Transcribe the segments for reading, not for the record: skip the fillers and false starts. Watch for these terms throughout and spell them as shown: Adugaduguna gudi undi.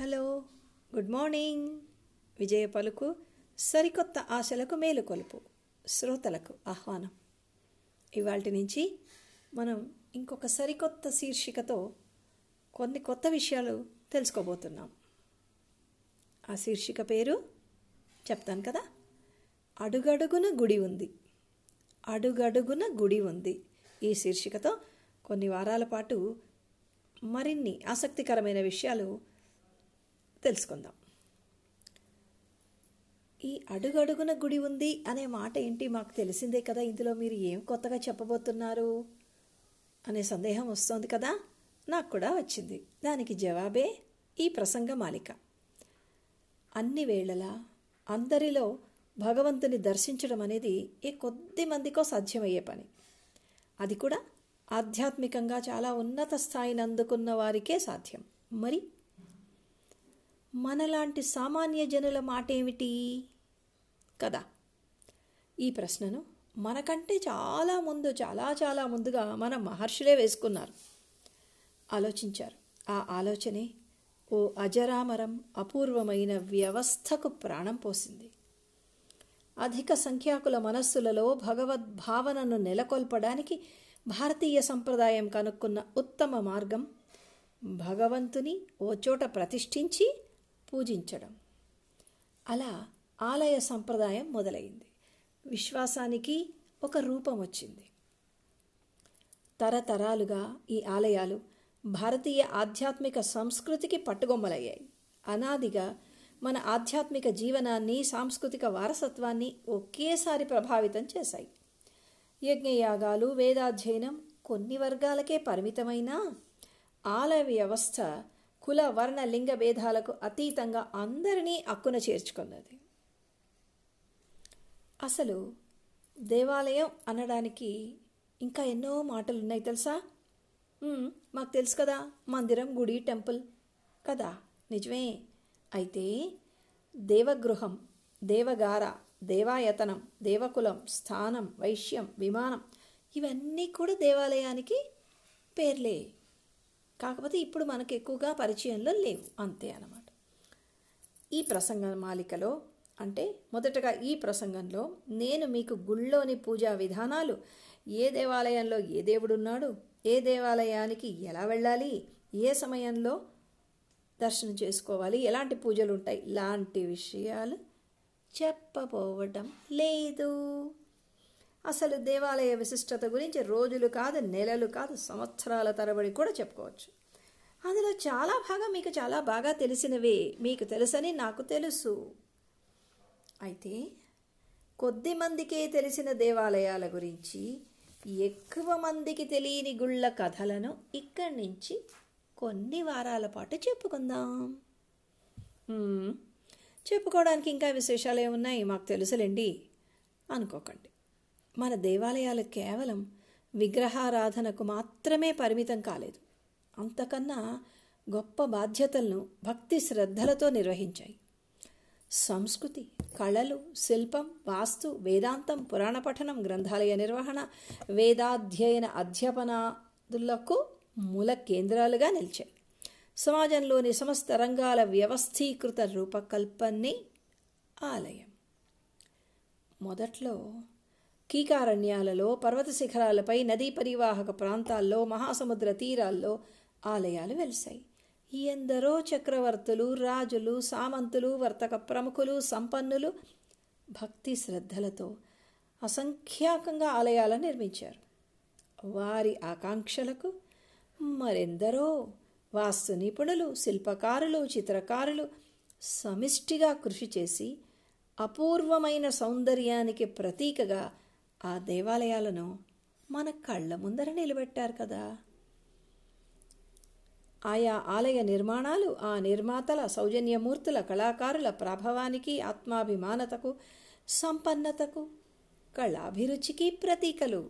Hello, good morning. విజయ పలుకు, సరికొత్త ఆశలకు మేలుకొలుపు శ్రోతలకు ఆహ్వానం. ఇవాల్టి నుంచి మనం ఇంకొక సరికొత్త శీర్షికతో కొన్ని కొత్త విషయాలు తెలుసుకోబోతున్నాం. ఆ శీర్షిక పేరు చెప్తాను కదా, అడుగడుగున గుడి ఉంది. అడుగడుగున గుడి ఉంది. ఈ శీర్షికతో కొన్ని వారాల పాటు మరిన్ని ఆసక్తికరమైన విషయాలు తెలుసుకుందాం. ఈ అడుగడుగున గుడి ఉంది అనే మాట ఏంటి? మాకు తెలిసిందే కదా, ఇందులో మీరు ఏం కొత్తగా చెప్పబోతున్నారు అనే సందేహం వస్తోంది కదా. నాకు కూడా వచ్చింది. దానికి జవాబే ఈ ప్రసంగ మాలిక. అన్ని వేళలా అందరిలో భగవంతుని దర్శించడం అనేది ఏ కొద్ది మందికో సాధ్యమయ్యే పని. అది కూడా ఆధ్యాత్మికంగా చాలా ఉన్నత స్థాయిని అందుకున్న వారికే సాధ్యం. మరి మనలాంటి సామాన్య జనుల మాట ఏమిటి కదా? ఈ ప్రశ్నను మనకంటే చాలా ముందుగా మన మహర్షులే వేసుకున్నారు, ఆలోచించారు. ఆ ఆలోచనే ఓ అజరామరం అపూర్వమైన వ్యవస్థకు ప్రాణం పోసింది. అధిక సంఖ్యాకుల మనస్సులలో భగవద్భావనను నెలకొల్పడానికి భారతీయ సంప్రదాయం కనుక్కున్న ఉత్తమ మార్గం భగవంతుని ఓ చోట ప్రతిష్ఠించి పూజించడం. అలా ఆలయ సంప్రదాయం మొదలైంది. విశ్వాసానికి ఒక రూపం వచ్చింది. తరతరాలుగా ఈ ఆలయాలు భారతీయ ఆధ్యాత్మిక సంస్కృతికి పట్టుగొమ్మలయ్యాయి. అనాదిగా మన ఆధ్యాత్మిక జీవనాన్ని, సాంస్కృతిక వారసత్వాన్ని ఒకేసారి ప్రభావితం చేశాయి. యజ్ఞయాగాలు, వేదాధ్యయనం కొన్ని వర్గాలకే పరిమితమైన ఆలయ వ్యవస్థ కుల, వర్ణ, లింగ భేదాలకు అతీతంగా అందరినీ అక్కున చేర్చుకున్నది. అసలు దేవాలయం అనడానికి ఇంకా ఎన్నో మాటలు ఉన్నాయి తెలుసా? మాకు తెలుసు కదా, మందిరం, గుడి, టెంపుల్ కదా. నిజమే. అయితే దేవగృహం, దేవగార, దేవాయతనం, దేవకులం, స్థానం, వైశ్యం, విమానం ఇవన్నీ కూడా దేవాలయానికి పేర్లే. కాకపోతే ఇప్పుడు మనకు ఎక్కువగా పరిచయంలో లేవు, అంతే అన్నమాట. ఈ ప్రసంగ మాలికలో, అంటే మొదటగా ఈ ప్రసంగంలో, నేను మీకు గుళ్ళోని పూజా విధానాలు, ఏ దేవాలయంలో ఏ దేవుడున్నాడు, ఏ దేవాలయానికి ఎలా వెళ్ళాలి, ఏ సమయంలో దర్శనం చేసుకోవాలి, ఎలాంటి పూజలు ఉంటాయి లాంటి విషయాలు చెప్పబోవటం లేదు. అసలు దేవాలయ విశిష్టత గురించి రోజులు కాదు, నెలలు కాదు, సంవత్సరాల తరబడి కూడా చెప్పుకోవచ్చు. అందులో చాలా భాగం మీకు చాలా బాగా తెలిసినవే, మీకు తెలుసని నాకు తెలుసు. అయితే కొద్ది మందికే తెలిసిన దేవాలయాల గురించి, ఎక్కువ మందికి తెలియని గుళ్ళ కథలను ఇక్కడి నుంచి కొన్ని వారాల పాటు చెప్పుకుందాం. చెప్పుకోవడానికి ఇంకా విశేషాలు ఏమున్నాయి, మాకు తెలుసులేండి అనుకోకండి. మన దేవాలయాలు కేవలం విగ్రహారాధనకు మాత్రమే పరిమితం కాలేదు. అంతకన్నా గొప్ప బాధ్యతలను భక్తి శ్రద్ధలతో నిర్వహించాయి. సంస్కృతి, కళలు, శిల్పం, వాస్తు, వేదాంతం, పురాణ పఠనం, గ్రంథాలయ నిర్వహణ, వేదాధ్యయన అధ్యాపనాలకు మూల కేంద్రాలుగా నిలిచాయి. సమాజంలోని సమస్త రంగాల వ్యవస్థీకృత రూపకల్పనే ఆలయం. మొదట్లో కీకారణ్యాలలో, పర్వత శిఖరాలపై, నదీ పరివాహక ప్రాంతాల్లో, మహాసముద్ర తీరాల్లో ఆలయాలు వెలిశాయి. ఎందరో చక్రవర్తులు, రాజులు, సామంతులు, వర్తక ప్రముఖులు, సంపన్నులు భక్తి శ్రద్ధలతో అసంఖ్యాకంగా ఆలయాలను నిర్మించారు. వారి ఆకాంక్షలకు మరెందరో వాస్తు నిపుణులు, శిల్పకారులు, చిత్రకారులు సమిష్టిగా కృషి చేసి అపూర్వమైన సౌందర్యానికి ప్రతీకగా ఆ దేవాలయాలను మన కళ్ళ ముందర నిలబెట్టారు కదా. ఆయా ఆలయ నిర్మాణాలు ఆ నిర్మాతల, సౌజన్యమూర్తుల, కళాకారుల ప్రభావానికి, ఆత్మాభిమానతకు, సంపన్నతకు, కళాభిరుచికి ప్రతీకలు.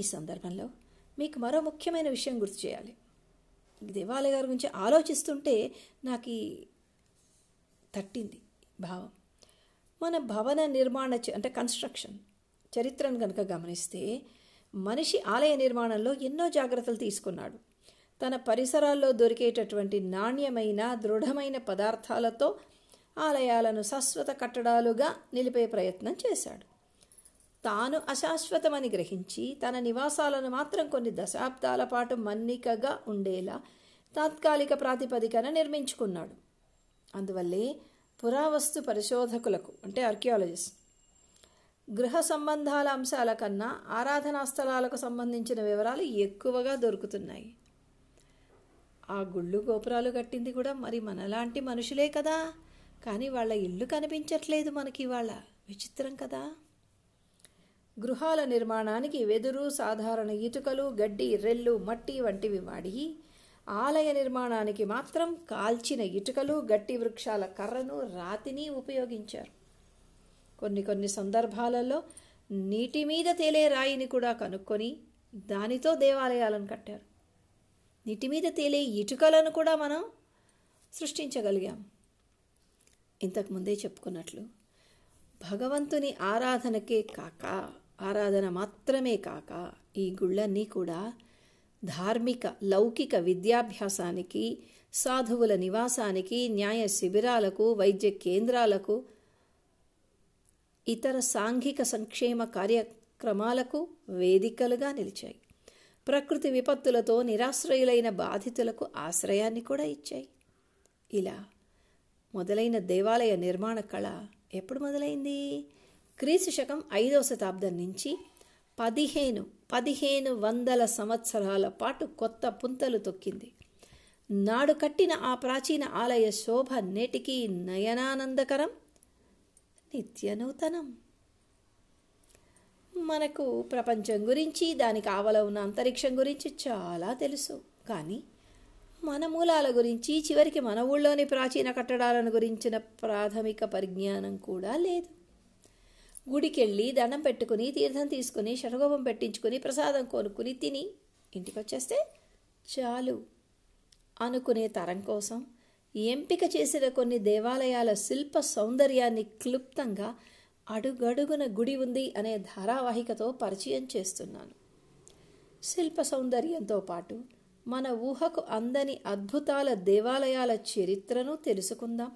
ఈ సందర్భంలో మీకు మరో ముఖ్యమైన విషయం గుర్తు చేయాలి. దేవాలయాల గురించి ఆలోచిస్తుంటే నాకు ఈ తట్టింది భావం. మన భవన నిర్మాణ అంటే కన్స్ట్రక్షన్ చరిత్రను కనుక గమనిస్తే, మనిషి ఆలయ నిర్మాణంలో ఎన్నో జాగ్రత్తలు తీసుకున్నాడు. తన పరిసరాల్లో దొరికేటటువంటి నాణ్యమైన దృఢమైన పదార్థాలతో ఆలయాలను శాశ్వత కట్టడాలుగా నిలిపే ప్రయత్నం చేశాడు. తాను అశాశ్వతమని గ్రహించి తన నివాసాలను మాత్రం కొన్ని దశాబ్దాల పాటు మన్నికగా ఉండేలా తాత్కాలిక ప్రాతిపదికన నిర్మించుకున్నాడు. అందువల్లే పురావస్తు పరిశోధకులకు అంటే ఆర్కియాలజిస్ట్ గృహ సంబంధాల అంశాల కన్నా ఆరాధనా స్థలాలకు సంబంధించిన వివరాలు ఎక్కువగా దొరుకుతున్నాయి. ఆ గుళ్ళు గోపురాలు కట్టింది కూడా మరి మనలాంటి మనుషులే కదా, కానీ వాళ్ళ ఇల్లు కనిపించట్లేదు మనకి ఇవాళ. విచిత్రం కదా. గృహాల నిర్మాణానికి వెదురు, సాధారణ ఇటుకలు, గడ్డి, రెల్లు, మట్టి వంటివి వాడి ఆలయ నిర్మాణానికి మాత్రం కాల్చిన ఇటుకలు, గట్టి వృక్షాల కర్రను, రాతిని ఉపయోగించారు. కొన్ని సందర్భాలలో నీటి మీద తేలే రాయిని కూడా కనుక్కొని దానితో దేవాలయాలను కట్టారు. నీటి మీద తేలే ఇటుకలను కూడా మనం సృష్టించగలిగాం. ఇంతకుముందే చెప్పుకున్నట్లు భగవంతుని ఆరాధన మాత్రమే కాక ఈ గుళ్ళన్నీ కూడా ధార్మిక లౌకిక విద్యాభ్యాసానికి, సాధువుల నివాసానికి, న్యాయ శిబిరాలకు, వైద్య కేంద్రాలకు, ఇతర సాంఘిక సంక్షేమ కార్యక్రమాలకు వేదికలుగా నిలిచాయి. ప్రకృతి విపత్తులతో నిరాశ్రయులైన బాధితులకు ఆశ్రయాన్ని కూడా ఇచ్చాయి. ఇలా మొదలైన దేవాలయ నిర్మాణ కళ ఎప్పుడు మొదలైంది? క్రీ.శ. 5వ శతాబ్దం నుంచి 1500 సంవత్సరాల పాటు కొత్త పుంతలు తొక్కింది. నాడు కట్టిన ఆ ప్రాచీన ఆలయ శోభ నేటికి నయనానందకరం, నిత్యనూతనం. మనకు ప్రపంచం గురించి, దానికి ఆవల ఉన్న అంతరిక్షం గురించి చాలా తెలుసు, కానీ మన మూలాల గురించి, చివరికి మన ఊళ్ళోని ప్రాచీన కట్టడాలను గురించిన ప్రాథమిక పరిజ్ఞానం కూడా లేదు. గుడికెళ్ళి దండం పెట్టుకుని, తీర్థం తీసుకుని, శనగోపం పెట్టించుకుని, ప్రసాదం కొనుక్కుని, తిని ఇంటికి వచ్చేస్తే చాలు అనుకునే తరం కోసం ఎంపిక చేసిన కొన్ని దేవాలయాల శిల్ప సౌందర్యాన్ని క్లుప్తంగా అడుగడుగున గుడి ఉంది అనే ధారావాహికతో పరిచయం చేస్తున్నాను. శిల్ప సౌందర్యంతో పాటు మన ఊహకు అందని అద్భుతాల దేవాలయాల చరిత్రను తెలుసుకుందాం.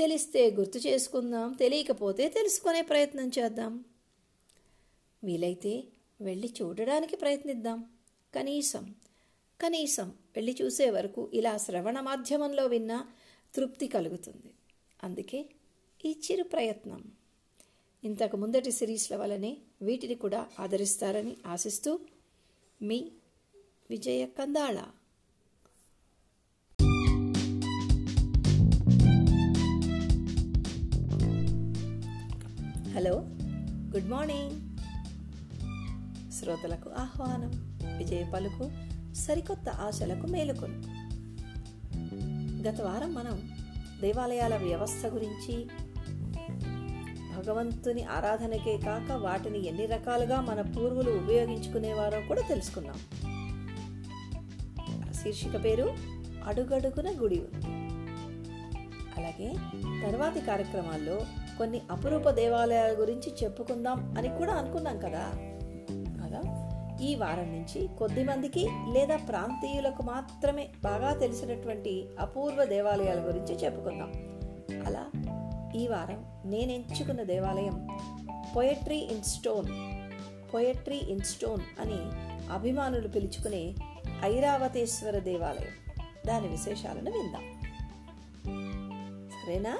తెలిస్తే గుర్తు చేసుకుందాం, తెలియకపోతే తెలుసుకునే ప్రయత్నం చేద్దాం. వీలైతే వెళ్ళి చూడడానికి ప్రయత్నిద్దాం. కనీసం వెళ్ళి చూసే వరకు ఇలా శ్రవణ మాధ్యమంలో విన్నా తృప్తి కలుగుతుంది. అందుకే ఈ చిరు ప్రయత్నం. ఇంతకు ముందటి సిరీస్ల వలనే వీటిని కూడా ఆదరిస్తారని ఆశిస్తూ మీ Vijaya Kandala. Hello, good morning. శ్రోతలకు ఆహ్వానం. విజయ పలుకు, సరికొత్త ఆశలకు మేలుకొను. గత వారం మనం దేవాలయాల వ్యవస్థ గురించి, భగవంతుని ఆరాధనకే కాక వాటిని ఎన్ని రకాలుగా మన పూర్వులు ఉపయోగించుకునేవారో కూడా తెలుసుకున్నాం. శీర్షిక పేరు అడుగడుగున గుడి ఉంది. అలాగే తర్వాతి కార్యక్రమాల్లో కొన్ని అపురూప దేవాలయాల గురించి చెప్పుకుందాం అని కూడా అనుకున్నాం కదా. అలా ఈ వారం నుంచి కొద్ది మందికి లేదా ప్రాంతీయులకు మాత్రమే బాగా తెలిసినటువంటి అపూర్వ దేవాలయాల గురించి చెప్పుకుందాం. అలా ఈ వారం నేను ఎంచుకున్న దేవాలయం పోయట్రీ ఇన్ స్టోన్ అని అభిమానులు పిలుచుకునే ఐరావతేశ్వర దేవాలయం. దాని విశేషాలను విందాం, సరేనా?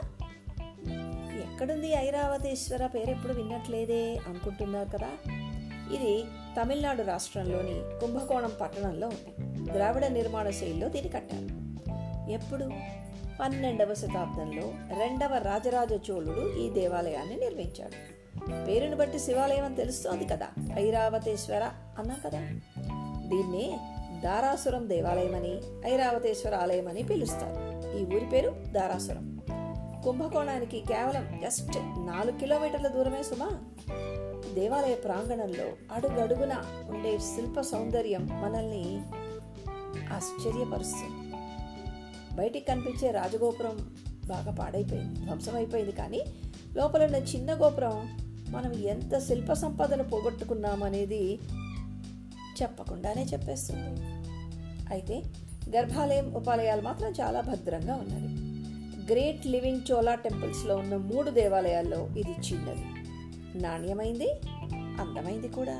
ఎక్కడుంది ఐరావతేశ్వర పేరు? ఎప్పుడు విన్నట్లేదే అనుకుంటున్నారు కదా. ఇది తమిళనాడు రాష్ట్రంలోని కుంభకోణం పట్టణంలో ఉంది. ద్రావిడ నిర్మాణ శైలిలో దీన్ని కట్టారు. ఎప్పుడు? 12వ శతాబ్దంలో 2వ రాజరాజ చోళుడు ఈ దేవాలయాన్ని నిర్మించాడు. పేరును బట్టి శివాలయం అని తెలుస్తోంది కదా. ఐరావతేశ్వర అన్నా కదా. దీన్నే దారాసురం దేవాలయమని, ఐరావతేశ్వర ఆలయం అని పిలుస్తారు. ఈ ఊరి పేరు దారాసురం. కుంభకోణానికి కేవలం జస్ట్ 4 కిలోమీటర్ల దూరమే సుమా. దేవాలయ ప్రాంగణంలో అడుగడుగున ఉండే శిల్ప సౌందర్యం మనల్ని ఆశ్చర్యపరుస్తుంది. బయటికి కనిపించే రాజగోపురం బాగా పాడైపోయింది, ధ్వంసమైపోయింది. కానీ లోపల ఉన్న చిన్న గోపురం మనం ఎంత శిల్ప సంపదను పోగొట్టుకున్నామనేది చెప్పకుండానే చెప్పేస్తుంది. అయితే గర్భాలయం, ఉపాలయాలు మాత్రం చాలా భద్రంగా ఉన్నవి. గ్రేట్ లివింగ్ చోళా టెంపుల్స్లో ఉన్న 3 దేవాలయాల్లో ఇది చిన్నది, నాణ్యమైంది, అందమైంది కూడా.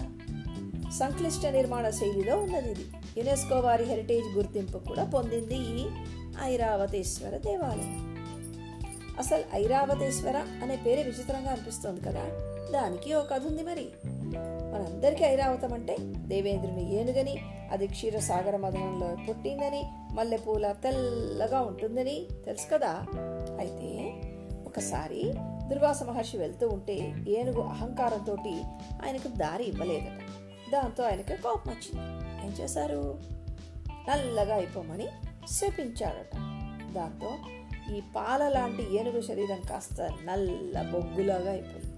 సంక్లిష్ట నిర్మాణ శైలిలో ఉన్నది ఇది. యునెస్కో వారి హెరిటేజ్ గుర్తింపు కూడా పొందింది ఈ ఐరావతేశ్వర దేవాలయం. అసలు ఐరావతేశ్వర అనే పేరే విచిత్రంగా అనిపిస్తుంది కదా, దానికి ఒక కథ ఉంది మరి. మనందరికీ ఐరావతం అంటే దేవేంద్రుని ఏనుగని, అది క్షీరసాగర మదనంలో పుట్టిందని, మల్లెపూల తెల్లగా ఉంటుందని తెలుసు కదా. అయితే ఒకసారి దుర్వాస మహర్షి వెళ్తూ ఉంటే ఏనుగు అహంకారంతో ఆయనకు దారి ఇవ్వలేదట. దాంతో ఆయనకు కోపం వచ్చింది. ఏం చేశారు? నల్లగా అయిపోమని శపించాడట. దాంతో ఈ పాల లాంటి ఏనుగు శరీరం కాస్త నల్ల బొగ్గులాగా అయిపోయింది.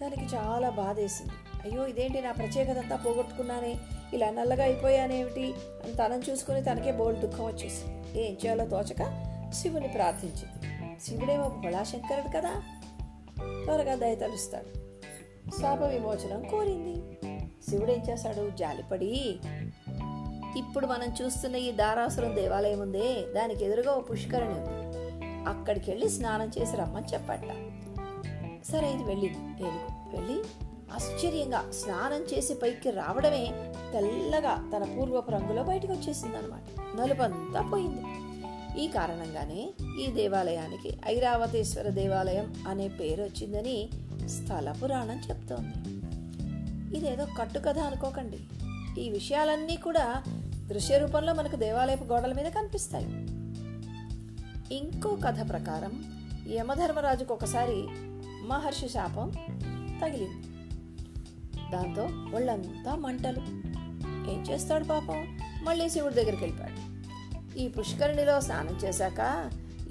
దానికి చాలా బాధేసింది. అయ్యో, ఇదేంటి, నా ప్రత్యేకత అంతా పోగొట్టుకున్నానే, ఇలా నల్లగా అయిపోయానేమిటి అని తనను చూసుకుని తనకే బోల్డ్ దుఃఖం వచ్చేసింది. ఏం చేయాలో తోచక శివుని ప్రార్థించింది. శివుడేమో భోళాశంకరుడు కదా, త్వరగా దయ తలుస్తాడు, శాప విమోచనం కోరింది. శివుడేం చేశాడు? జాలిపడి, ఇప్పుడు మనం చూస్తున్న ఈ దారాసురం దేవాలయం ఉందే, దానికి ఎదురుగా ఓ పుష్కరిణి ఉంది, అక్కడికి వెళ్ళి స్నానం చేసి రమ్మని చెప్పట. సరే ఇది వెళ్ళింది. వెళ్ళి ఆశ్చర్యంగా స్నానం చేసి పైకి రావడమే తెల్లగా తన పూర్వపు రంగులో బయటకు వచ్చేసింది అనమాట. నలుపంతా పోయింది. ఈ కారణంగానే ఈ దేవాలయానికి ఐరావతేశ్వర దేవాలయం అనే పేరు వచ్చిందని స్థల పురాణం చెప్తోంది. ఇదేదో కట్టుకథ అనుకోకండి. ఈ విషయాలన్నీ కూడా దృశ్య రూపంలో మనకు దేవాలయపు గోడల మీద కనిపిస్తాయి. ఇంకో కథ ప్రకారం యమధర్మరాజుకు ఒకసారి మహర్షి శాపం తగిలింది. దాంతో ఒళ్ళంతా మంటలు. ఏం చేస్తాడు పాపం? మళ్ళీ శివుడి దగ్గరికి వెళ్ళిపోయాడు. ఈ పుష్కరిణిలో స్నానం చేశాక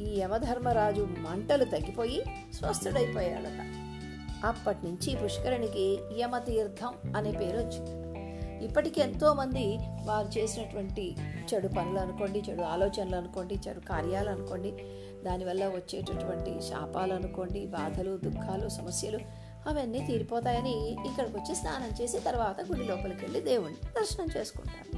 ఈ యమధర్మరాజు మంటలు తగ్గిపోయి స్వస్థుడైపోయాడట. అప్పటి నుంచి పుష్కరిణికి యమతీర్థం అనే పేరు వచ్చింది. ఇప్పటికీ ఎంతోమంది వారు చేసినటువంటి చెడు పనులు అనుకోండి, చెడు ఆలోచనలు అనుకోండి, చెడు కార్యాలు అనుకోండి, దానివల్ల వచ్చేటటువంటి శాపాలు అనుకోండి, బాధలు, దుఃఖాలు, సమస్యలు అవన్నీ తీరిపోతాయని ఇక్కడికి వచ్చి స్నానం చేసి తర్వాత గుడి లోపలికి వెళ్ళి దేవుణ్ణి దర్శనం చేసుకుంటారు.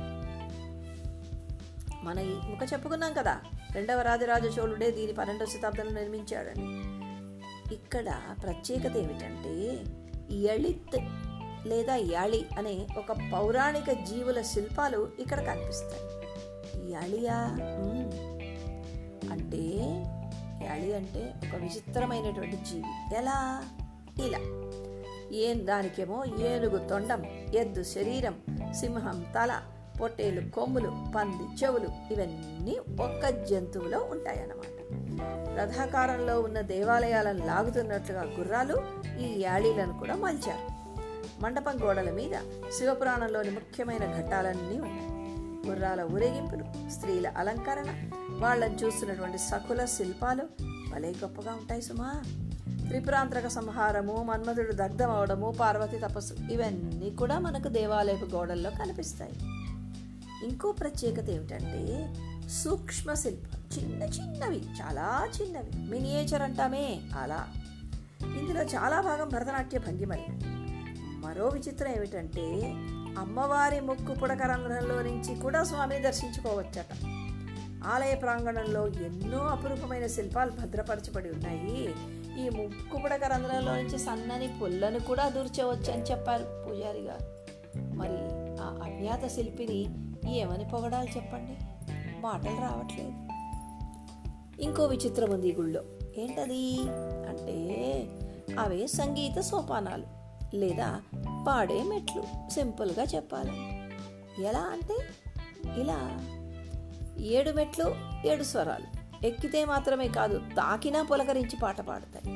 మనం ఇంకా చెప్పుకున్నాం కదా, 2వ రాజరాజ చోళుడే దీని 12వ శతాబ్దంలో నిర్మించాడని. ఇక్కడ ప్రత్యేకత ఏమిటంటే, యళిత్ లేదా యాళి అనే ఒక పౌరాణిక జీవుల శిల్పాలు ఇక్కడ కనిపిస్తాయి. యాళియా అంటే, యాళి అంటే ఒక విచిత్రమైనటువంటి జీవి. ఎలా? ఇలా దానికేమో ఏనుగు తొండం, ఎద్దు శరీరం, సింహం తల, పొట్టేలు కొమ్ములు, పంది చెవులు, ఇవన్నీ ఒక్క జంతువులో ఉంటాయన్నమాట. రథాకారంలో ఉన్న దేవాలయాలను లాగుతున్నట్లుగా గుర్రాలు ఈ యాళీలను కూడా మలిచారు. మండపం గోడల మీద శివపురాణంలోని ముఖ్యమైన ఘట్టాలన్నీ ఉన్నాయి. గుర్రాల ఊరేగింపులు, స్త్రీల అలంకరణ, వాళ్ళని చూస్తున్నటువంటి సకుల శిల్పాలు భలే గొప్పగా ఉంటాయి సుమా. త్రిపురాంతరక సంహారము, మన్మధుడు దగ్ధం అవడము, పార్వతి తపస్సు, ఇవన్నీ కూడా మనకు దేవాలయపు గోడల్లో కనిపిస్తాయి. ఇంకో ప్రత్యేకత ఏమిటంటే, సూక్ష్మ శిల్పం, చిన్న చిన్నవి, చాలా చిన్నవి, మినియేచర్ అంటామే అలా. ఇందులో చాలా భాగం భరతనాట్య భంగిమలు. మరో విచిత్రం ఏమిటంటే, అమ్మవారి ముక్కు పుడక రంధ్రంలో నుంచి కూడా స్వామిని దర్శించుకోవచ్చట. ఆలయ ప్రాంగణంలో ఎన్నో అపురూపమైన శిల్పాలు భద్రపరచబడి ఉన్నాయి. ఈ ముక్కు పుడక రంధ్రంలో నుంచి సన్నని పుల్లను కూడా దూర్చవచ్చు అని చెప్పారు పూజారి గారు. మరి ఆ అజ్ఞాత శిల్పిని ఏమని పొగడాలి చెప్పండి, మాటలు రావట్లేదు. ఇంకో విచిత్రం ఉంది ఈ గుళ్ళో. ఏంటది అంటే, అవే సంగీత సోపానాలు లేదా పాడే మెట్లు, సింపుల్గా చెప్పాలండి. ఎలా అంటే ఇలా 7 మెట్లు, 7 స్వరాలు. ఎక్కితే మాత్రమే కాదు, తాకినా పులకరించి పాట పాడతాయి.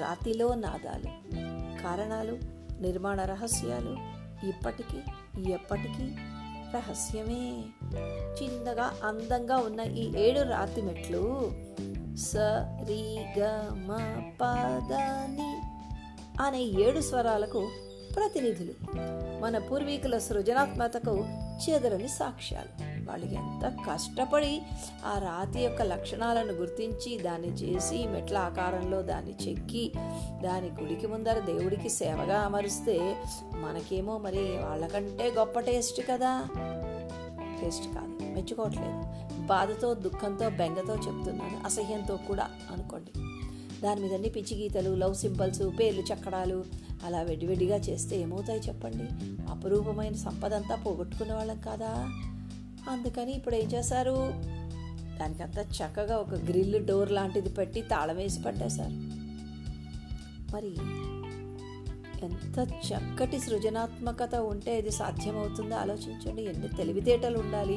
రాతిలో నాదాలు, కారణాలు, నిర్మాణ రహస్యాలు ఇప్పటికీ ఎప్పటికీ రహస్యమే. చిన్నగా అందంగా ఉన్న ఈ 7 రాతి మెట్లు స రి గ మ ప ద ని అనే 7 స్వరాలకు ప్రతినిధులు. మన పూర్వీకుల సృజనాత్మకతకు చెదరని సాక్ష్యాలు. వాళ్ళు ఎంత కష్టపడి ఆ రాతి యొక్క లక్షణాలను గుర్తించి దాన్ని చేసి మెట్ల ఆకారంలో దాన్ని చెక్కి దాని గుడికి ముందర దేవుడికి సేవగా అమరిస్తే మనకేమో మరి వాళ్ళకంటే గొప్ప టేస్ట్ కదా. టేస్ట్ కాదు, మెచ్చుకోవట్లేదు, బాధతో దుఃఖంతో బెంగతో చెప్తున్నాను, అసహ్యంతో కూడా అనుకోండి. దాని మీద అన్ని పిచ్చి గీతలు, లవ్ సింబల్స్, పేర్లు, చక్కడాలు అలా వెడివెడిగా చేస్తే ఏమవుతాయి చెప్పండి? అపురూపమైన సంపద అంతా పోగొట్టుకున్న వాళ్ళం కాదా? అందుకని ఇప్పుడు ఏం చేశారు, దానికంతా చక్కగా ఒక గ్రిల్ డోర్ లాంటిది పెట్టి తాళం వేసి పట్టేశారు. మరి ఎంత చక్కటి సృజనాత్మకత ఉంటే ఇది సాధ్యమవుతుందో ఆలోచించండి. ఎన్ని తెలివితేటలు ఉండాలి,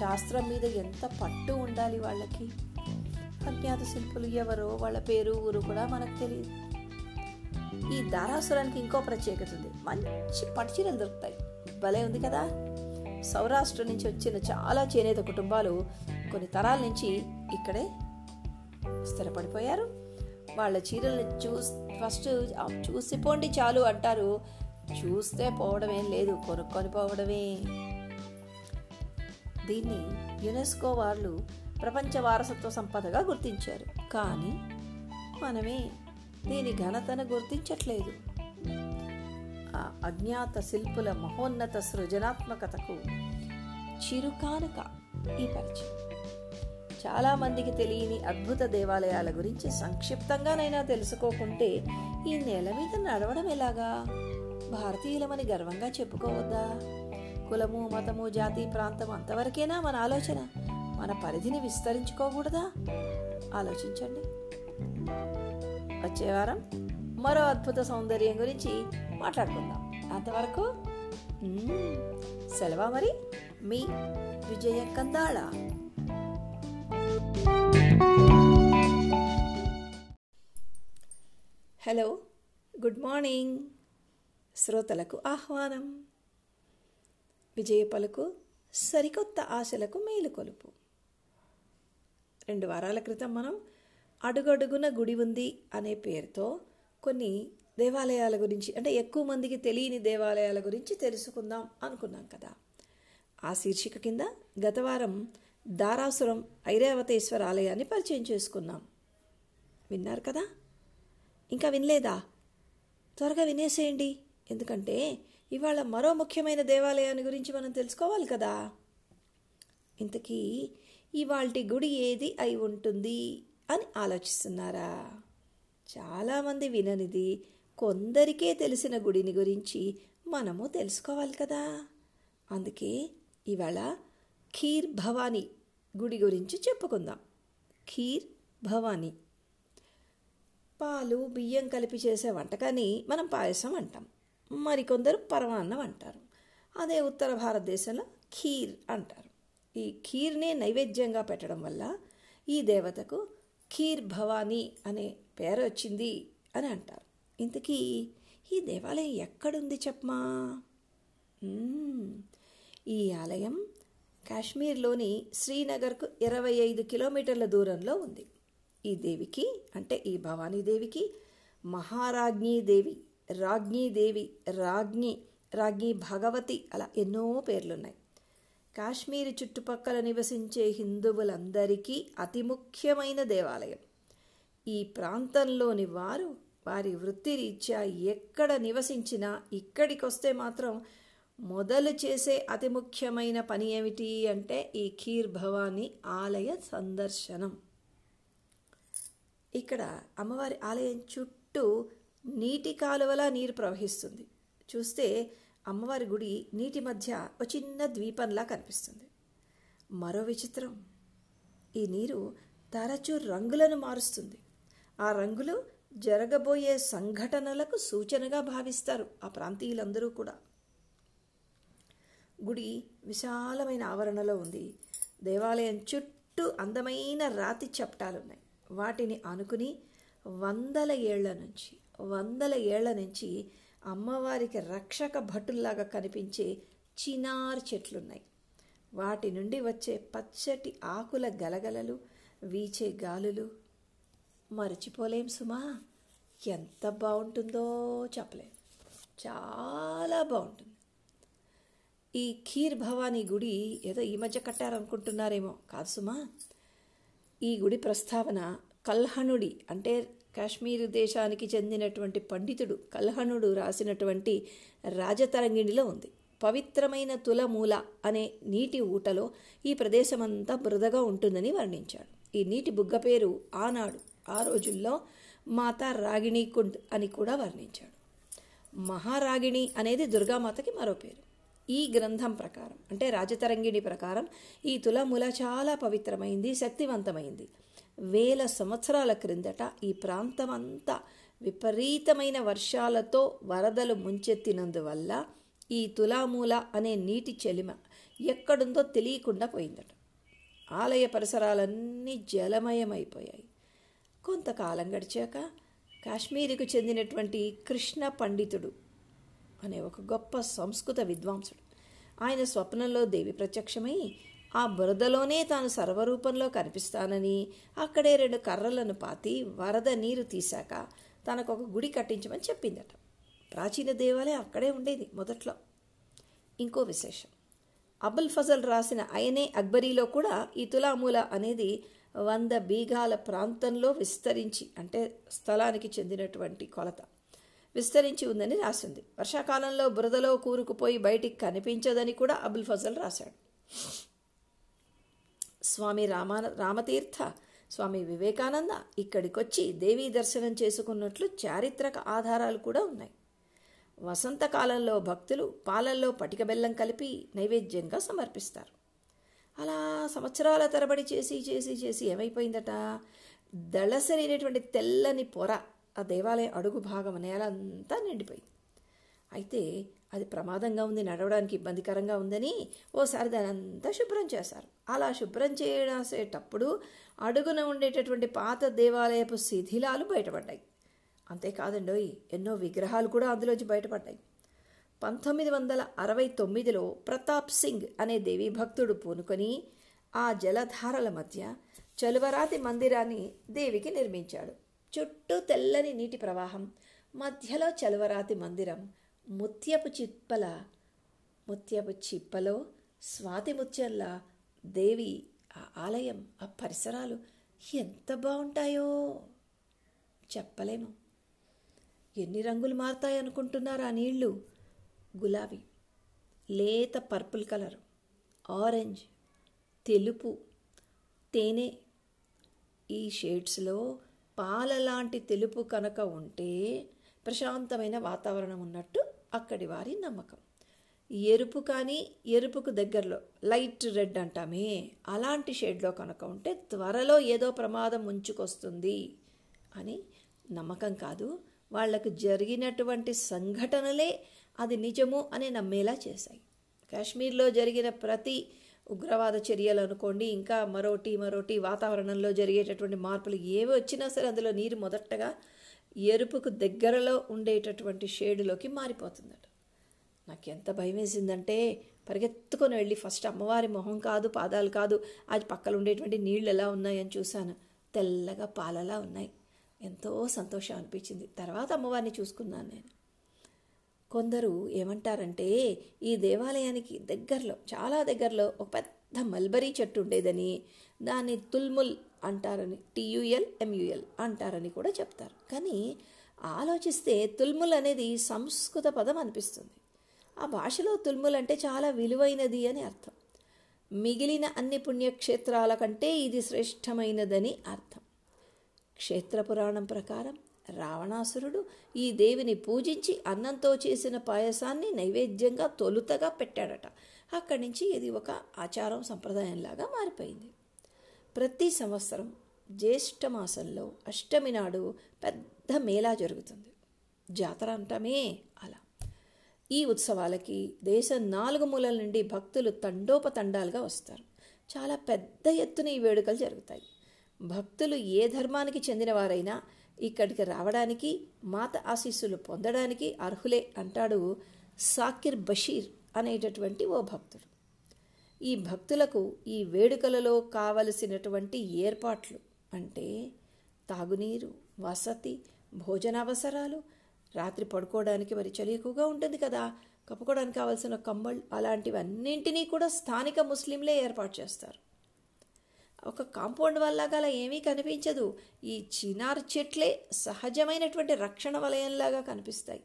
శాస్త్రం మీద ఎంత పట్టు ఉండాలి వాళ్ళకి. అజ్ఞాత శిల్పులు ఎవరో, వాళ్ళ పేరు ఊరు కూడా మనకు తెలియదు. ఈ ధారాసురానికి ఇంకో ప్రత్యేకత ఉంది, మంచి పట్టు చీరలు దొరుకుతాయి. భలే ఉంది కదా. సౌరాష్ట్ర నుంచి వచ్చిన చాలా చేనేత కుటుంబాలు కొన్ని తరాల నుంచి ఇక్కడే స్థిరపడిపోయారు. వాళ్ళ చీరలు చూసిపోండి చాలు అంటారు. చూస్తే పోవడం ఏం లేదు, కొనుక్కొని పోవడమే. దీన్ని యునెస్కో వాళ్ళు ప్రపంచ వారసత్వ సంపదగా గుర్తించారు. కానీ మనమే దీని ఘనతను గుర్తించట్లేదు. ఆ అజ్ఞాత శిల్పుల మహోన్నత సృజనాత్మకతకు చిరుకానుక ఈ పరిచయం. చాలామందికి తెలియని అద్భుత దేవాలయాల గురించి సంక్షిప్తంగానైనా తెలుసుకోకుంటే ఈ నేల మీద నడవడం ఎలాగా? భారతీయులమని గర్వంగా చెప్పుకోవద్దా? కులము, మతము, జాతి, ప్రాంతం అంతవరకేనా మన ఆలోచన? మన పరిధిని విస్తరించుకోకూడదా? ఆలోచించండి. వచ్చే వారం మరో అద్భుత సౌందర్యం గురించి మాట్లాడుకుందాం. అంతవరకు సెలవా. మరి మీ Vijaya Kandala. Hello, good morning. శ్రోతలకు ఆహ్వానం. విజయ పలుకు, సరికొత్త ఆశలకు మేలుకొలుపు. 2 వారాల క్రితం మనం అడుగడుగున గుడి ఉంది అనే పేరుతో కొన్ని దేవాలయాల గురించి, అంటే ఎక్కువ మందికి తెలియని దేవాలయాల గురించి తెలుసుకుందాం అనుకున్నాం కదా. ఆ శీర్షిక కింద గత వారం దారాసురం ఐరావతేశ్వర ఆలయాన్ని పరిచయం చేసుకున్నాం. విన్నారు కదా? ఇంకా వినలేదా? త్వరగా వినేసేయండి, ఎందుకంటే ఇవాళ మరో ముఖ్యమైన దేవాలయాన్ని గురించి మనం తెలుసుకోవాలి కదా. ఇంతకీ ఇవాల్టి గుడి ఏది అయి ఉంటుంది అని ఆలోచిస్తున్నారా? చాలామంది విననిది, కొందరికే తెలిసిన గుడిని గురించి మనము తెలుసుకోవాలి కదా. అందుకే ఇవాళ ఖీర్ భవానీ గుడి గురించి చెప్పుకుందాం. ఖీర్ భవానీ, పాలు బియ్యం కలిపి చేసే వంటకాన్ని మనం పాయసం అంటాం. మరికొందరు పరమాన్నం అంటారు. అదే ఉత్తర భారతదేశంలో ఖీర్ అంటారు. ఈ ఖీర్నే నైవేద్యంగా పెట్టడం వల్ల ఈ దేవతకు ఖీర్ భవానీ అనే పేరు వచ్చింది అని అంటారు. ఇంతకీ ఈ దేవాలయం ఎక్కడుంది చెప్పమా? ఈ ఆలయం కాశ్మీర్లోని శ్రీనగర్కు 25 కిలోమీటర్ల దూరంలో ఉంది. ఈ దేవికి, అంటే ఈ భవానీదేవికి మహారాజ్ఞీదేవి, రాజ్ఞీదేవి, రాజ్ఞి భగవతి అలా ఎన్నో పేర్లున్నాయి. కాశ్మీర్ చుట్టుపక్కల నివసించే హిందువులందరికీ అతి ముఖ్యమైన దేవాలయం. ఈ ప్రాంతంలోని వారు వారి వృత్తిరీత్యా ఎక్కడ నివసించినా ఇక్కడికి వస్తే మాత్రం మొదలు చేసే అతి ముఖ్యమైన పని ఏమిటి అంటే ఈ ఖీర్ భవానీ ఆలయ సందర్శనం. ఇక్కడ అమ్మవారి ఆలయం చుట్టూ నీటి కాలువలా నీరు ప్రవహిస్తుంది. చూస్తే అమ్మవారి గుడి నీటి మధ్య ఒక చిన్న ద్వీపంలా కనిపిస్తుంది. మరో విచిత్రం, ఈ నీరు తరచూ రంగులను మారుస్తుంది. ఆ రంగులు జరగబోయే సంఘటనలకు సూచనగా భావిస్తారు ఆ ప్రాంతీయులందరూ కూడా. గుడి విశాలమైన ఆవరణలో ఉంది. దేవాలయం చుట్టూ అందమైన రాతి చప్టాలున్నాయి. వాటిని ఆనుకుని వందల ఏళ్ల నుంచి అమ్మవారికి రక్షక భటుల్లాగా కనిపించే చినార్ చెట్లున్నాయి. వాటి నుండి వచ్చే పచ్చటి ఆకుల గలగలలు, వీచే గాలులు మరచిపోలేం సుమా. ఎంత బాగుంటుందో చెప్పలేం, చాలా బాగుంటుంది. ఈ ఖీర్ భవానీ గుడి ఏదో ఈ మధ్య కట్టారనుకుంటున్నారేమో, కాదు సుమా. ఈ గుడి ప్రస్తావన కల్హణుడి, అంటే కాశ్మీర్ దేశానికి చెందినటువంటి పండితుడు కల్హణుడు రాసినటువంటి రాజతరంగిణిలో ఉంది. పవిత్రమైన తులమూల అనే నీటి ఊటలో ఈ ప్రదేశమంతా బురదగా ఉంటుందని వర్ణించాడు. ఈ నీటి బుగ్గ పేరు ఆనాడు ఆ రోజుల్లో మాతా రాగిణి కుండ్ అని కూడా వర్ణించాడు. మహారాగిణి అనేది దుర్గామాతకి మరో పేరు. ఈ గ్రంథం ప్రకారం అంటే రాజతరంగిణి ప్రకారం ఈ తులమూల చాలా పవిత్రమైంది, శక్తివంతమైంది. 1000 సంవత్సరాల క్రిందట ఈ ప్రాంతం అంతా విపరీతమైన వర్షాలతో వరదలు ముంచెత్తినందువల్ల ఈ తులమూల అనే నీటి చెలిమ ఎక్కడుందో తెలియకుండా పోయిందట. ఆలయ పరిసరాలన్నీ జలమయమైపోయాయి. కొంతకాలం గడిచాక కాశ్మీరుకు చెందినటువంటి కృష్ణ పండితుడు అనే ఒక గొప్ప సంస్కృత విద్వాంసుడు, ఆయన స్వప్నంలో దేవి ప్రత్యక్షమై ఆ బురదలోనే తాను సర్వరూపంలో కనిపిస్తానని అక్కడే 2 కర్రలను పాతి వరద నీరు తీశాక తనకు ఒక గుడి కట్టించమని చెప్పిందట. ప్రాచీన దేవాలయం అక్కడే ఉండేది మొదట్లో. ఇంకో విశేషం, అబుల్ ఫజల్ రాసిన ఆయనే అక్బరీలో కూడా ఈ తులమూల అనేది 100 బీఘాల ప్రాంతంలో విస్తరించి, అంటే స్థలానికి చెందినటువంటి కొలత విస్తరించి ఉందని రాసింది. వర్షాకాలంలో బురదలో కూరుకుపోయి బయటికి కనిపించదని కూడా అబుల్ ఫజల్ రాశాడు. స్వామి రామతీర్థ, స్వామి వివేకానంద ఇక్కడికొచ్చి దేవీ దర్శనం చేసుకున్నట్లు చారిత్రక ఆధారాలు కూడా ఉన్నాయి. వసంతకాలంలో భక్తులు పాలల్లో పటిక బెల్లం కలిపి నైవేద్యంగా సమర్పిస్తారు. అలా సంవత్సరాల తరబడి చేసి చేసి చేసి ఏమైపోయిందట, దళసరైనటువంటి తెల్లని పొర ఆ దేవాలయం అడుగు భాగం నేలంతా నిండిపోయింది. అయితే అది ప్రమాదంగా ఉంది, నడవడానికి ఇబ్బందికరంగా ఉందని ఓసారి దానంతా శుభ్రం చేశారు. అలా శుభ్రం చేసేటప్పుడు అడుగున ఉండేటటువంటి పాత దేవాలయపు శిథిలాలు బయటపడ్డాయి. అంతేకాదండోయ్, ఎన్నో విగ్రహాలు కూడా అందులోంచి బయటపడ్డాయి. 1969లో ప్రతాప్ సింగ్ అనే దేవీ భక్తుడు పూనుకొని ఆ జలధారల మధ్య చలువరాతి మందిరాన్ని దేవికి నిర్మించాడు. చుట్టూ తెల్లని నీటి ప్రవాహం, మధ్యలో చలువరాతి మందిరం, ముత్యపు చిప్పలో స్వాతి ముత్యంలా దేవి, ఆ ఆలయం, ఆ పరిసరాలు ఎంత బాగుంటాయో చెప్పలేము. ఎన్ని రంగులు మారుతాయనుకుంటున్నారు? ఆ నీళ్లు గులాబీ, లేత పర్పుల్ కలర్, ఆరెంజ్, తెలుపు, తేనె. ఈ షేడ్స్లో పాలలాంటి తెలుపు కనుక ఉంటే ప్రశాంతమైన వాతావరణం ఉన్నట్టు అక్కడి వారి నమ్మకం. ఎరుపు, కానీ ఎరుపుకు దగ్గరలో లైట్ రెడ్ అంటామే, అలాంటి షేడ్లో కనుక ఉంటే త్వరలో ఏదో ప్రమాదం ముంచుకొస్తుంది అని నమ్మకం కాదు, వాళ్లకు జరిగినటువంటి సంఘటనలే అది నిజము అని నమ్మేలా చేశాయి. కాశ్మీర్లో జరిగిన ప్రతి ఉగ్రవాద చర్యలు అనుకోండి, ఇంకా మరోటి వాతావరణంలో జరిగేటటువంటి మార్పులు ఏవి వచ్చినా సరే అందులో నీరు మొదటగా ఎరుపుకు దగ్గరలో ఉండేటటువంటి షేడులోకి మారిపోతుందట. నాకెంత భయం వేసిందంటే పరిగెత్తుకొని వెళ్ళి ఫస్ట్ అమ్మవారి మొహం కాదు, పాదాలు కాదు, అది పక్కన ఉండేటువంటి నీళ్ళు ఎలా ఉన్నాయని చూశాను. తెల్లగా పాలలా ఉన్నాయి. ఎంతో సంతోషం అనిపించింది. తర్వాత అమ్మవారిని చూసుకున్నాను నేను. కొందరు ఏమంటారంటే ఈ దేవాలయానికి దగ్గరలో, చాలా దగ్గరలో ఒక పెద్ద మల్బరీ చెట్టు ఉండేదని, దాన్ని తుల్ముల్ అంటారని, TULMUL అంటారని కూడా చెప్తారు. కానీ ఆలోచిస్తే తుల్ముల్ అనేది సంస్కృత పదం అనిపిస్తుంది. ఆ భాషలో తుల్ముల్ అంటే చాలా విలువైనది అని అర్థం. మిగిలిన అన్ని పుణ్యక్షేత్రాల కంటే ఇది శ్రేష్టమైనదని అర్థం. క్షేత్ర పురాణం ప్రకారం రావణాసురుడు ఈ దేవిని పూజించి అన్నంతో చేసిన పాయసాన్ని నైవేద్యంగా తొలుతగా పెట్టాడట. అక్కడి నుంచి ఇది ఒక ఆచారం, సంప్రదాయంలాగా మారిపోయింది. ప్రతి సంవత్సరం జ్యేష్ఠ మాసంలో 8వ అష్టమి నాడు పెద్ద మేళా జరుగుతుంది, జాతర అంటామే. అలా ఈ ఉత్సవాలకి దేశం 4 మూలల నుండి భక్తులు తండోపతండాలుగా వస్తారు. చాలా పెద్ద ఎత్తున ఈ వేడుకలు జరుగుతాయి. భక్తులు ఏ ధర్మానికి చెందినవారైనా ఇక్కడికి రావడానికి, మాత ఆశీస్సులు పొందడానికి అర్హులే అంటాడు సాకిర్ బషీర్ అనేటటువంటి ఓ భక్తుడు. ఈ భక్తులకు ఈ వేడుకలలో కావలసినటువంటి ఏర్పాట్లు అంటే తాగునీరు, వసతి, భోజనావసరాలు, రాత్రి పడుకోవడానికి మరి చలి ఎక్కువగా ఉంటుంది కదా, కప్పుకోవడానికి కావలసిన కంబళ్ళు, అలాంటివన్నింటినీ కూడా స్థానిక ముస్లింలే ఏర్పాటు చేస్తారు. ఒక కాంపౌండ్ వల్లగా అలా ఏమీ కనిపించదు. ఈ చినార్ చెట్లే సహజమైనటువంటి రక్షణ వలయంలాగా కనిపిస్తాయి.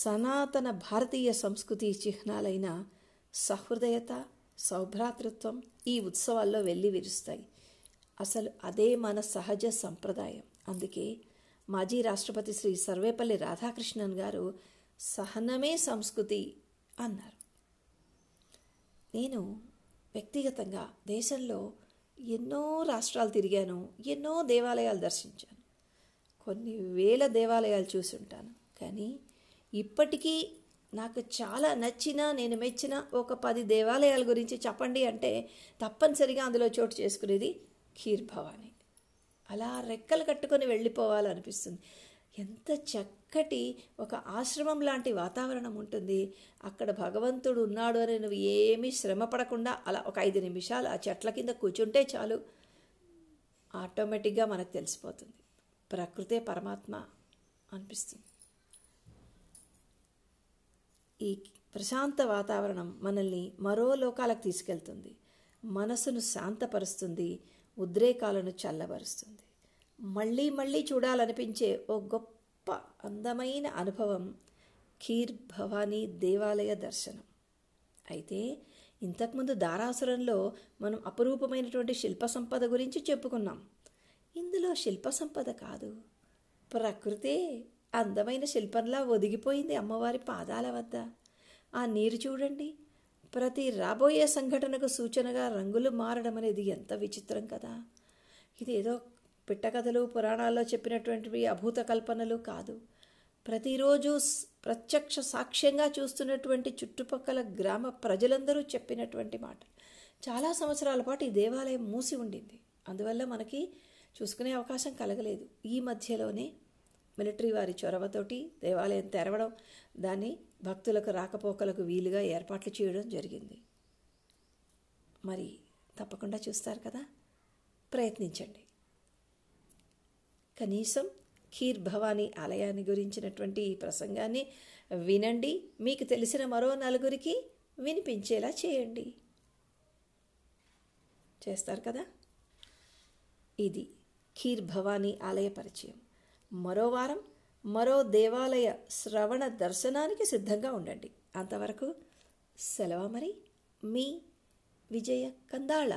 సనాతన భారతీయ సంస్కృతి చిహ్నాలైన సహృదయత, సౌభ్రాతృత్వం ఈ ఉత్సవాల్లో వెళ్ళి విరుస్తాయి. అసలు అదే మన సహజ సంప్రదాయం. అందుకే మాజీ రాష్ట్రపతి శ్రీ సర్వేపల్లి రాధాకృష్ణన్ గారు సహనమే సంస్కృతి అన్నారు. నేను వ్యక్తిగతంగా దేశంలో ఎన్నో రాష్ట్రాలు తిరిగాను, ఎన్నో దేవాలయాలు దర్శించాను, కొన్ని వేల దేవాలయాలు చూసి ఉంటాను. కానీ ఇప్పటికీ నాకు చాలా నచ్చిన, నేను మెచ్చిన ఒక 10 దేవాలయాల గురించి చెప్పండి అంటే తప్పనిసరిగా అందులో చోటు చేసుకునేది ఖీర్ భవానీ. అలా రెక్కలు కట్టుకొని వెళ్ళిపోవాలనిపిస్తుంది. ఎంత చక్కటి ఒక ఆశ్రమం లాంటి వాతావరణం ఉంటుంది. అక్కడ భగవంతుడు ఉన్నాడు అని నువ్వు ఏమీ శ్రమ పడకుండా అలా ఒక 5 నిమిషాలు ఆ చెట్ల కింద కూర్చుంటే చాలు, ఆటోమేటిక్గా మనకు తెలిసిపోతుంది. ప్రకృతే పరమాత్మ అనిపిస్తుంది. ఈ ప్రశాంత వాతావరణం మనల్ని మరో లోకాలకు తీసుకెళ్తుంది, మనసును శాంతపరుస్తుంది, ఉద్రేకాలను చల్లబరుస్తుంది. మళ్ళీ మళ్ళీ చూడాలనిపించే ఓ గొప్ప అందమైన అనుభవం ఖీర్ భవానీ దేవాలయ దర్శనం. అయితే ఇంతకుముందు దారాసురంలో మనం అపురూపమైనటువంటి శిల్ప సంపద గురించి చెప్పుకున్నాం. ఇందులో శిల్ప సంపద కాదు, ప్రకృతే అందమైన శిల్పంలా ఒదిగిపోయింది అమ్మవారి పాదాల వద్ద. ఆ నీరు చూడండి, ప్రతి రాబోయే సంఘటనకు సూచనగా రంగులు మారడం అనేది ఎంత విచిత్రం కదా. ఇది ఏదో పిట్టకథలు పురాణాల్లో చెప్పినటువంటివి అభూత కల్పనలు కాదు. ప్రతిరోజు ప్రత్యక్ష సాక్ష్యంగా చూస్తున్నటువంటి చుట్టుపక్కల గ్రామ ప్రజలందరూ చెప్పినటువంటి మాట. చాలా సంవత్సరాల పాటు ఈ దేవాలయం మూసి ఉండింది, అందువల్ల మనకి చూసుకునే అవకాశం కలగలేదు. ఈ మధ్యలోనే మిలిటరీ వారి చొరవతోటి దేవాలయం తెరవడం, దాన్ని భక్తులకు రాకపోకలకు వీలుగా ఏర్పాట్లు చేయడం జరిగింది. మరి తప్పకుండా చూస్తారు కదా, ప్రయత్నించండి. కనీసం ఖీర్ భవానీ ఆలయాన్ని గురించినటువంటి ఈ ప్రసంగాన్ని వినండి, మీకు తెలిసిన మరో 4 వినిపించేలా చేయండి. చేస్తారు కదా. ఇది ఖీర్ భవానీ ఆలయ పరిచయం. మరో వారం మరో దేవాలయ శ్రవణ దర్శనానికి సిద్ధంగా ఉండండి. అంతవరకు సెలవు. మరి మీ విజయ కందాళ.